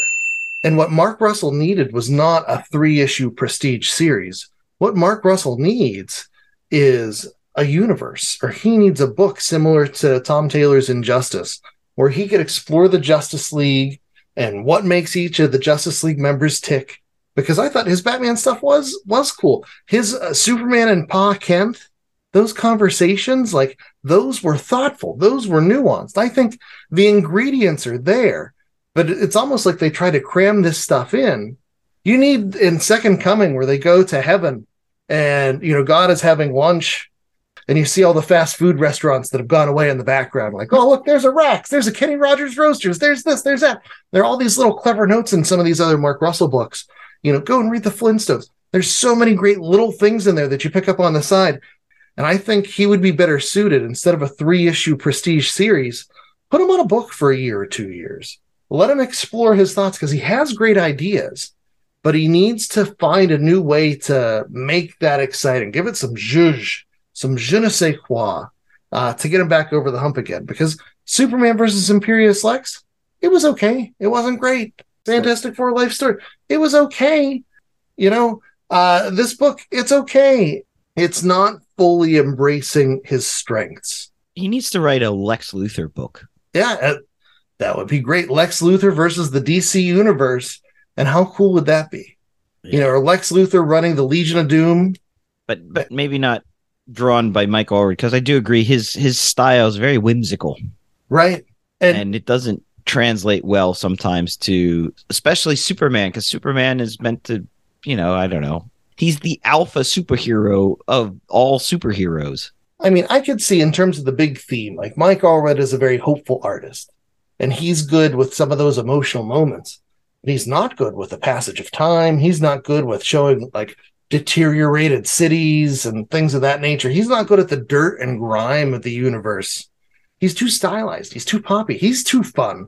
And what Mark Russell needed was not a 3-issue prestige series. What Mark Russell needs is a universe, or he needs a book similar to Tom Taylor's Injustice, where he could explore the Justice League and what makes each of the Justice League members tick. Because I thought his Batman stuff was cool. His Superman and Pa Kent, those conversations, like, those were thoughtful. Those were nuanced. I think the ingredients are there, but it's almost like they try to cram this stuff in. You need in Second Coming where they go to heaven and, you know, God is having lunch and you see all the fast food restaurants that have gone away in the background. Like, oh, look, there's a Rax. There's a Kenny Rogers Roasters. There's this, there's that. There are all these little clever notes in some of these other Mark Russell books. You know, go and read the Flintstones. There's so many great little things in there that you pick up on the side. And I think he would be better suited, instead of a 3-issue prestige series, put him on a book for a year or 2 years. Let him explore his thoughts, because he has great ideas, but he needs to find a new way to make that exciting. Give it some zhuzh, some je ne sais quoi, to get him back over the hump again. Because Superman versus Imperious Lex, it was okay. It wasn't great. Fantastic Four life story. It was okay. You know, this book, it's okay. It's not fully embracing his strengths. He needs to write a Lex Luthor book. Yeah, that would be great. Lex Luthor versus the DC Universe. And how cool would that be? Yeah. You know, or Lex Luthor running the Legion of Doom. But maybe not drawn by Mike Allred, because I do agree his style is very whimsical. Right. And it doesn't translate well sometimes to, especially Superman, because Superman is meant to, you know, I don't know. He's the alpha superhero of all superheroes. I mean, I could see in terms of the big theme, like Mike Allred is a very hopeful artist, and he's good with some of those emotional moments. But he's not good with the passage of time. He's not good with showing like deteriorated cities and things of that nature. He's not good at the dirt and grime of the universe. He's too stylized. He's too poppy. He's too fun.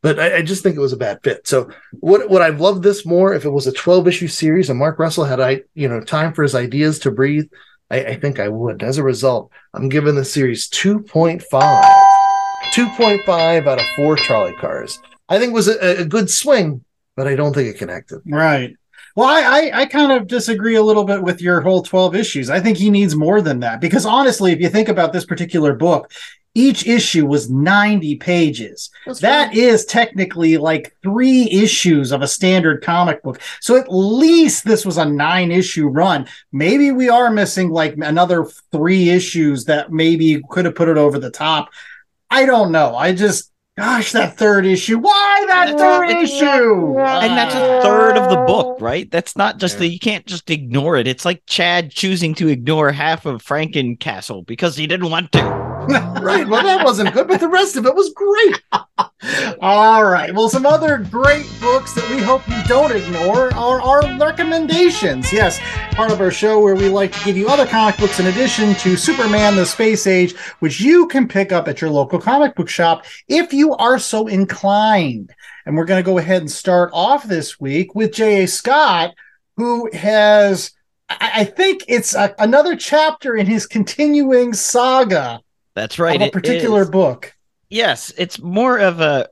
But I just think it was a bad fit. So would I've loved this more if it was a 12-issue series and Mark Russell had time for his ideas to breathe? I think I would. As a result, I'm giving the series 2.5. 2.5 out of 4 trolley cars. I think it was a good swing, but I don't think it connected. Right. Well, I kind of disagree a little bit with your whole 12 issues. I think he needs more than that. Because honestly, if you think about this particular book, each issue was 90 pages. That is technically like 3 issues of a standard comic book. So at least this was a 9-issue run. Maybe we are missing like another 3 issues that maybe could have put it over the top. I don't know. Gosh, that 3rd issue. Why that 3rd issue? And that's a 3rd of the book, right? That's not just you can't just ignore it. It's like Chad choosing to ignore half of Frankencastle because he didn't want to. Right, well, that wasn't good, but the rest of it was great. All right, well, some other great books that we hope you don't ignore are our recommendations. Yes, part of our show where we like to give you other comic books in addition to Superman the Space Age, which you can pick up at your local comic book shop if you are so inclined. And we're going to go ahead and start off this week with J.A. Scott, who has, I think it's another chapter in his continuing saga. That's right. Of a particular book. Yes, it's more of a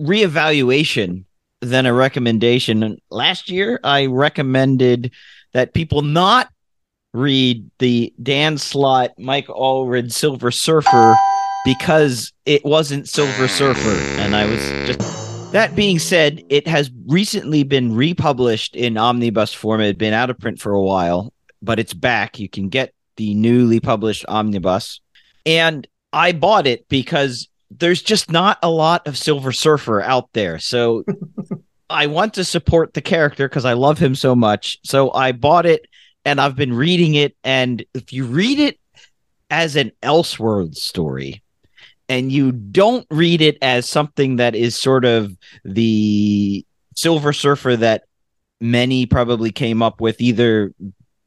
reevaluation than a recommendation. And last year, I recommended that people not read the Dan Slott, Mike Allred Silver Surfer because it wasn't Silver Surfer. And I was just... That being said, it has recently been republished in omnibus form. It had been out of print for a while, but it's back. You can get the newly published omnibus. And I bought it because there's just not a lot of Silver Surfer out there. So I want to support the character because I love him so much. So I bought it and I've been reading it. And if you read it as an Elseworlds story and you don't read it as something that is sort of the Silver Surfer that many probably came up with, either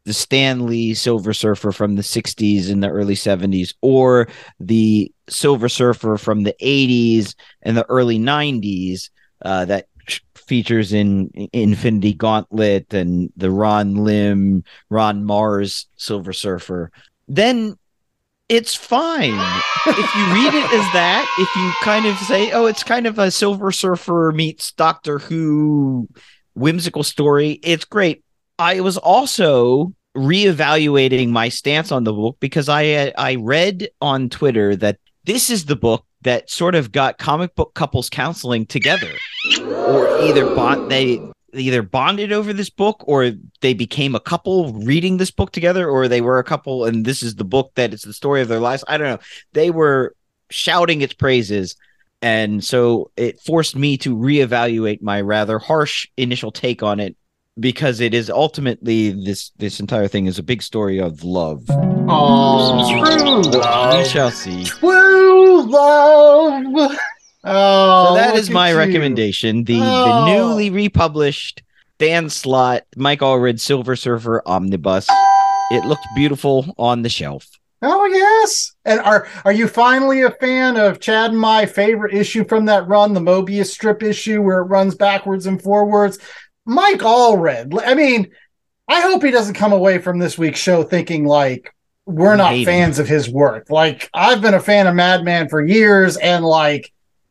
the Stan Lee Silver Surfer from the 60s and the early 70s, or the Silver Surfer from the 80s and the early 90s that features in Infinity Gauntlet and the Ron Lim, Ron Mars Silver Surfer, then it's fine. If you read it as that, if you kind of say, oh, it's kind of a Silver Surfer meets Doctor Who whimsical story, it's great. I was also reevaluating my stance on the book, because I read on Twitter that this is the book that sort of got comic book couples counseling together, or either bonded over this book, or they became a couple reading this book together, or they were a couple and this is the book that it's the story of their lives. I don't know. They were shouting its praises. And so it forced me to reevaluate my rather harsh initial take on it, because it is ultimately this entire thing is a big story of love. Oh, true love. We shall see. True love. Oh, so that is my recommendation. The newly republished Dan Slott, Mike Allred, Silver Surfer Omnibus. It looked beautiful on the shelf. Oh, yes. And are you finally a fan of Chad and my favorite issue from that run, the Mobius strip issue where it runs backwards and forwards? Mike Allred. I mean, I hope he doesn't come away from this week's show thinking like we're not fans of his work. Like, I've been a fan of Madman for years, and like,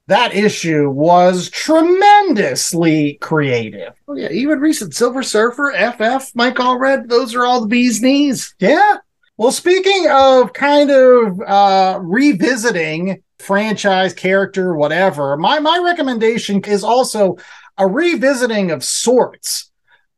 that issue was tremendously creative. Oh yeah, even recent Silver Surfer, FF, Mike Allred, those are all the bee's knees. Yeah. Well, speaking of kind of revisiting franchise, character, whatever, my recommendation is also a revisiting of sorts.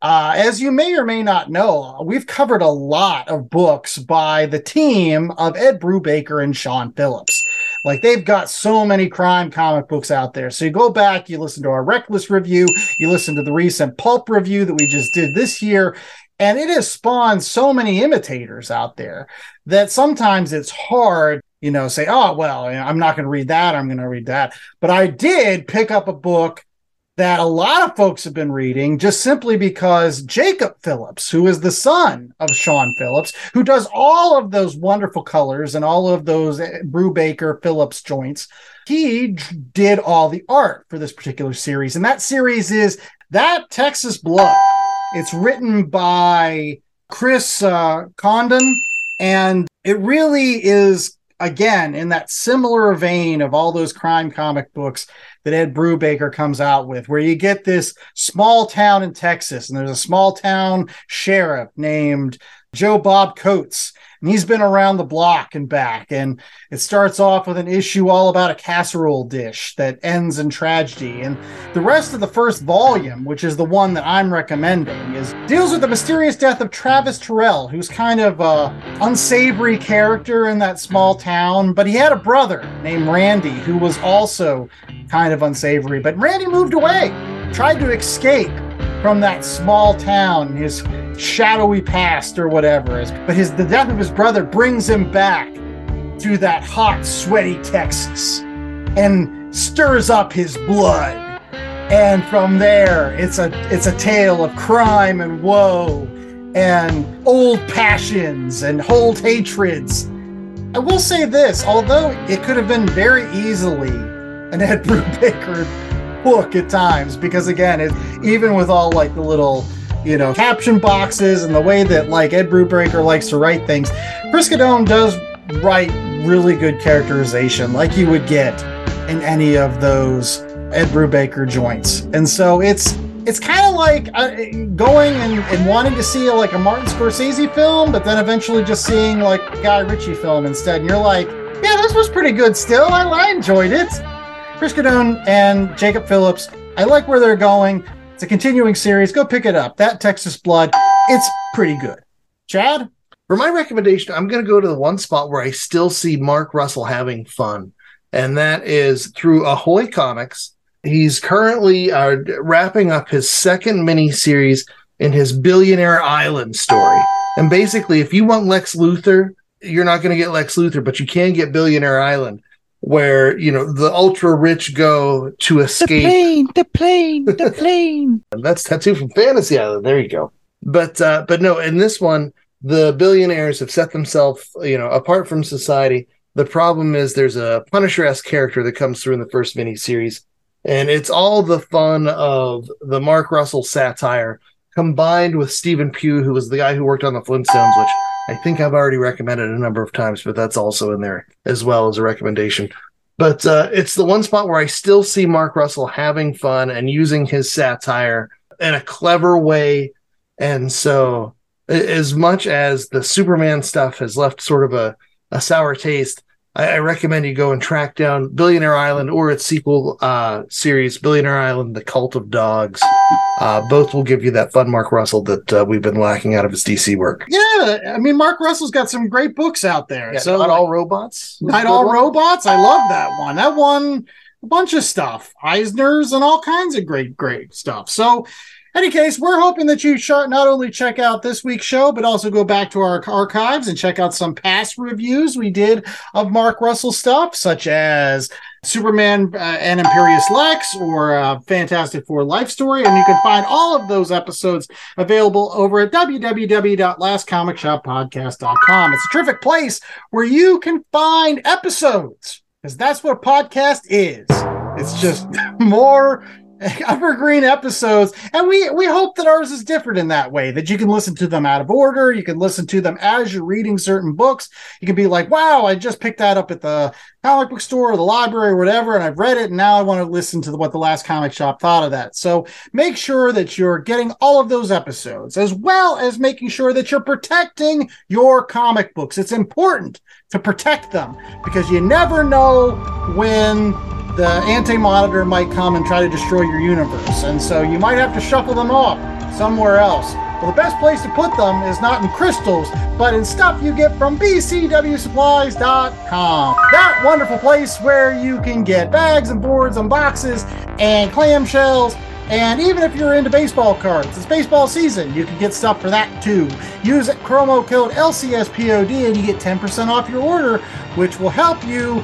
As you may or may not know, we've covered a lot of books by the team of Ed Brubaker and Sean Phillips. Like, they've got so many crime comic books out there. So you go back, you listen to our Reckless review, you listen to the recent Pulp review that we just did this year, and it has spawned so many imitators out there that sometimes it's hard, you know, say, oh, well, I'm not going to read that, I'm going to read that. But I did pick up a book that a lot of folks have been reading just simply because Jacob Phillips, who is the son of Sean Phillips, who does all of those wonderful colors and all of those Brubaker Phillips joints, he did all the art for this particular series. And that series is That Texas Blood. It's written by Chris Condon, and it really is, again, in that similar vein of all those crime comic books that Ed Brubaker comes out with, where you get this small town in Texas, and there's a small town sheriff named Joe Bob Coates, and he's been around the block and back, and it starts off with an issue all about a casserole dish that ends in tragedy. And the rest of the first volume, which is the one that I'm recommending, is deals with the mysterious death of Travis Terrell, who's kind of an unsavory character in that small town, but he had a brother named Randy who was also kind of unsavory, but Randy moved away, tried to escape from that small town, his shadowy past or whatever is, but the death of his brother brings him back to that hot, sweaty Texas and stirs up his blood. And from there, it's a tale of crime and woe and old passions and old hatreds. I will say this, although it could have been very easily an Ed Brubaker book at times, because again, even with all like the little, you know, caption boxes and the way that like Ed Brubaker likes to write things, Chris Condon does write really good characterization, like you would get in any of those Ed Brubaker joints. And so it's kind of like going and wanting to see like a Martin Scorsese film, but then eventually just seeing like a Guy Ritchie film instead, and you're like, yeah, this was pretty good still. I enjoyed it. Chris Condon and Jacob Phillips, I like where they're going. It's a continuing series. Go pick it up. That Texas Blood, it's pretty good. Chad? For my recommendation, I'm going to go to the one spot where I still see Mark Russell having fun, and that is through Ahoy Comics. He's currently wrapping up his second miniseries in his Billionaire Island story. And basically, if you want Lex Luthor, you're not going to get Lex Luthor, but you can get Billionaire Island, where, you know, the ultra-rich go to escape. The plane. And that's Tattoo from Fantasy Island. There you go. But no, in this one, the billionaires have set themselves, you know, apart from society. The problem is there's a Punisher-esque character that comes through in the first miniseries, and it's all the fun of the Mark Russell satire combined with Stephen Pugh, who was the guy who worked on the Flintstones, which I think I've already recommended a number of times, but that's also in there as well as a recommendation. But it's the one spot where I still see Mark Russell having fun and using his satire in a clever way. And so as much as the Superman stuff has left sort of a sour taste, I recommend you go and track down Billionaire Island or its sequel series, Billionaire Island, The Cult of Dogs. Both will give you that fun Mark Russell that we've been lacking out of his DC work. Yeah, I mean, Mark Russell's got some great books out there. Yeah, so, Not All Robots. I love that one. That won a bunch of stuff. Eisner's and all kinds of great, great stuff. So, any case, we're hoping that you not only check out this week's show, but also go back to our archives and check out some past reviews we did of Mark Russell stuff, such as Superman and Imperious Lex or Fantastic Four Life Story. And you can find all of those episodes available over at www.lastcomicshoppodcast.com. It's a terrific place where you can find episodes, because that's what a podcast is. It's just more evergreen episodes, and we hope that ours is different in that way, that you can listen to them out of order. You can listen to them as you're reading certain books. You can be like, wow, I just picked that up at the comic book store or the library or whatever, and I've read it, and now I want to listen to what the Last Comic Shop thought of that. So make sure that you're getting all of those episodes, as well as making sure that you're protecting your comic books. It's important to protect them, because you never know when the Anti-Monitor might come and try to destroy your universe, and so you might have to shuffle them off somewhere else. Well, the best place to put them is not in crystals, but in stuff you get from bcwsupplies.com. That wonderful place where you can get bags and boards and boxes and clamshells, and even if you're into baseball cards, it's baseball season, you can get stuff for that too. Use promo code LCSPOD and you get 10% off your order, which will help you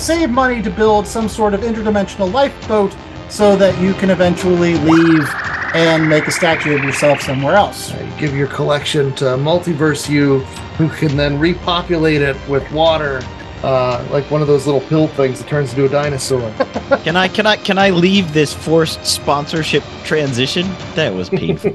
save money to build some sort of interdimensional lifeboat so that you can eventually leave and make a statue of yourself somewhere else. You give your collection to Multiverse U, who can then repopulate it with water, like one of those little pill things that turns into a dinosaur. Can I leave this forced sponsorship transition? That was painful.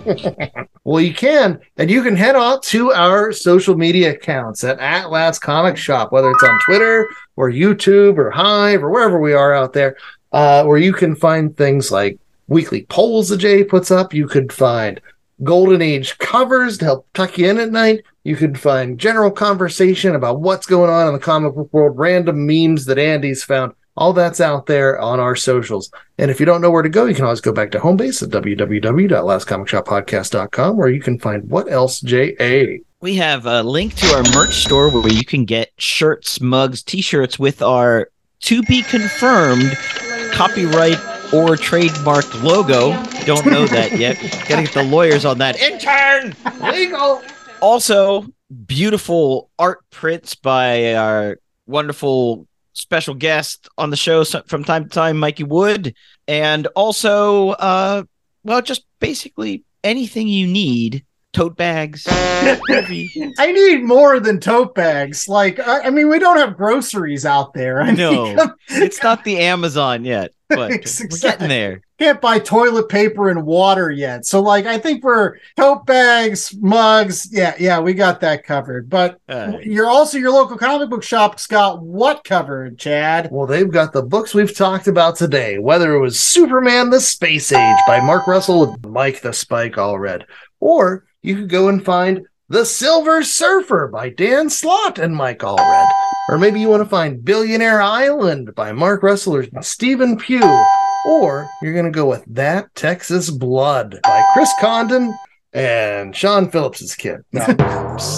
Well, you can, and you can head out to our social media accounts at Last Comic Shop, whether it's on Twitter or YouTube or Hive or wherever we are out there, where you can find things like weekly polls that Jay puts up. You could find Golden Age covers to help tuck you in at night. You can find general conversation about what's going on in the comic book world, random memes that Andy's found. All that's out there on our socials. And if you don't know where to go, you can always go back to home base at www.lastcomicshoppodcast.com, where you can find what else, J.A.? We have a link to our merch store where you can get shirts, mugs, T-shirts with our to-be-confirmed copyright or trademarked logo. Don't know that yet. Gotta get the lawyers on that. Intern! Legal! Also, beautiful art prints by our wonderful special guest on the show from time to time, Mikey Wood. And also, well, just basically anything you need. Tote bags. I need more than tote bags. Like, I mean, we don't have groceries out there. I know. It's not the Amazon yet, but exactly. We're getting there. Can't buy toilet paper and water yet. So, like, I think we're tote bags, mugs. Yeah, we got that covered. But your local comic book shop's got what covered, Chad? Well, they've got the books we've talked about today, whether it was Superman the Space Age by Mark Russell and Mike the Spike Allred, or you could go and find The Silver Surfer by Dan Slott and Mike Allred. Or maybe you want to find Billionaire Island by Mark Russell or Stephen Pugh. Or you're going to go with That Texas Blood by Chris Condon and Sean Phillips's kid. No.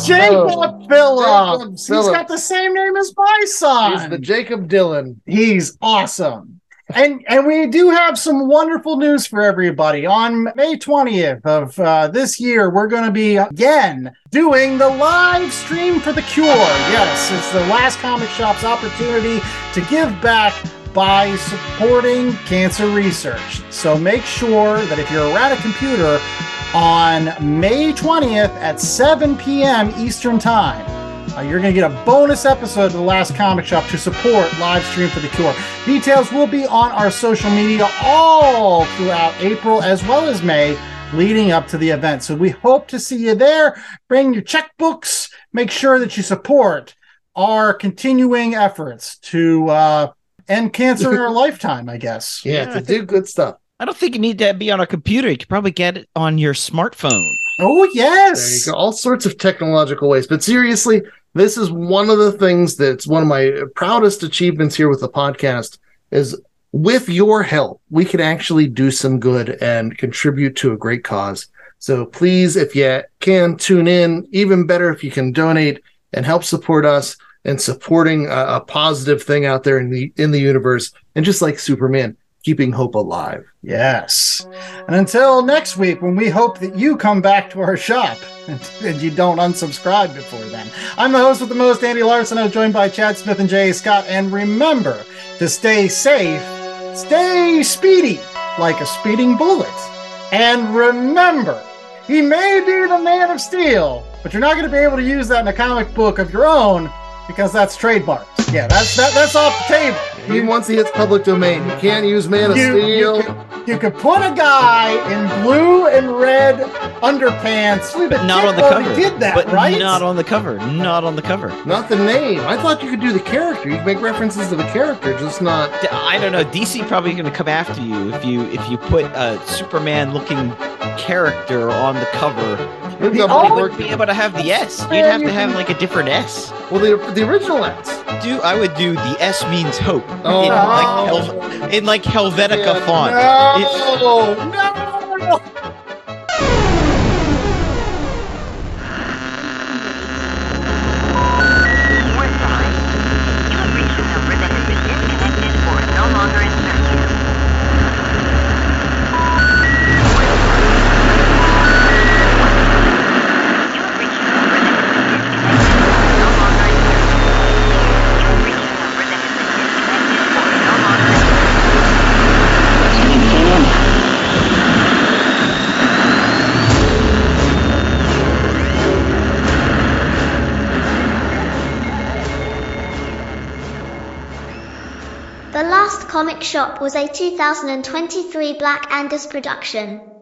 Jacob Phillips! He's got the same name as my son! He's the Jacob Dylan. He's awesome. And we do have some wonderful news for everybody. On May 20th of this year, we're going to be again doing the live stream for The Cure. Yes, it's the Last Comic Shop's opportunity to give back by supporting cancer research. So make sure that if you're around a computer on May 20th at 7 p.m. Eastern Time, you're going to get a bonus episode of The Last Comic Shop to support live stream for The Cure. Details will be on our social media all throughout April as well as May leading up to the event. So we hope to see you there. Bring your checkbooks. Make sure that you support our continuing efforts to end cancer in our lifetime, I guess. Yeah, to do good stuff. I don't think you need to be on a computer. You can probably get it on your smartphone. Oh, yes. There you go. All sorts of technological ways. But seriously, this is one of the things that's one of my proudest achievements here with the podcast is with your help, we can actually do some good and contribute to a great cause. So please, if you can, tune in. Even better if you can donate and help support us in supporting a positive thing out there in the universe. And just like Superman, keeping hope alive. Yes. And until next week, when we hope that you come back to our shop and you don't unsubscribe before then. I'm the host with the most, Andy Larson. I'm joined by Chad Smith and J.A. Scott. And remember to stay safe, stay speedy, like a speeding bullet. And remember, he may be the Man of Steel, but you're not going to be able to use that in a comic book of your own because that's trademarked. Yeah, that's off the table. Even once he hits public domain, you can't use Man of Steel. You could put a guy in blue and red underpants, but not on the cover. Did that, but right? Not on the cover. Not on the cover. Not the name. I thought you could do the character. You could make references to the character, just not. I don't know. DC probably going to come after you if you put a Superman-looking character on the cover. You wouldn't be able to have the S. You'd have to have like a different S. Well, the original S. I would do the S means hope in like Helvetica font. No. We're sorry. You have reached a number that has been disconnected or is no longer in circuit. The Last Comic Shop was a 2023 Black Angus production.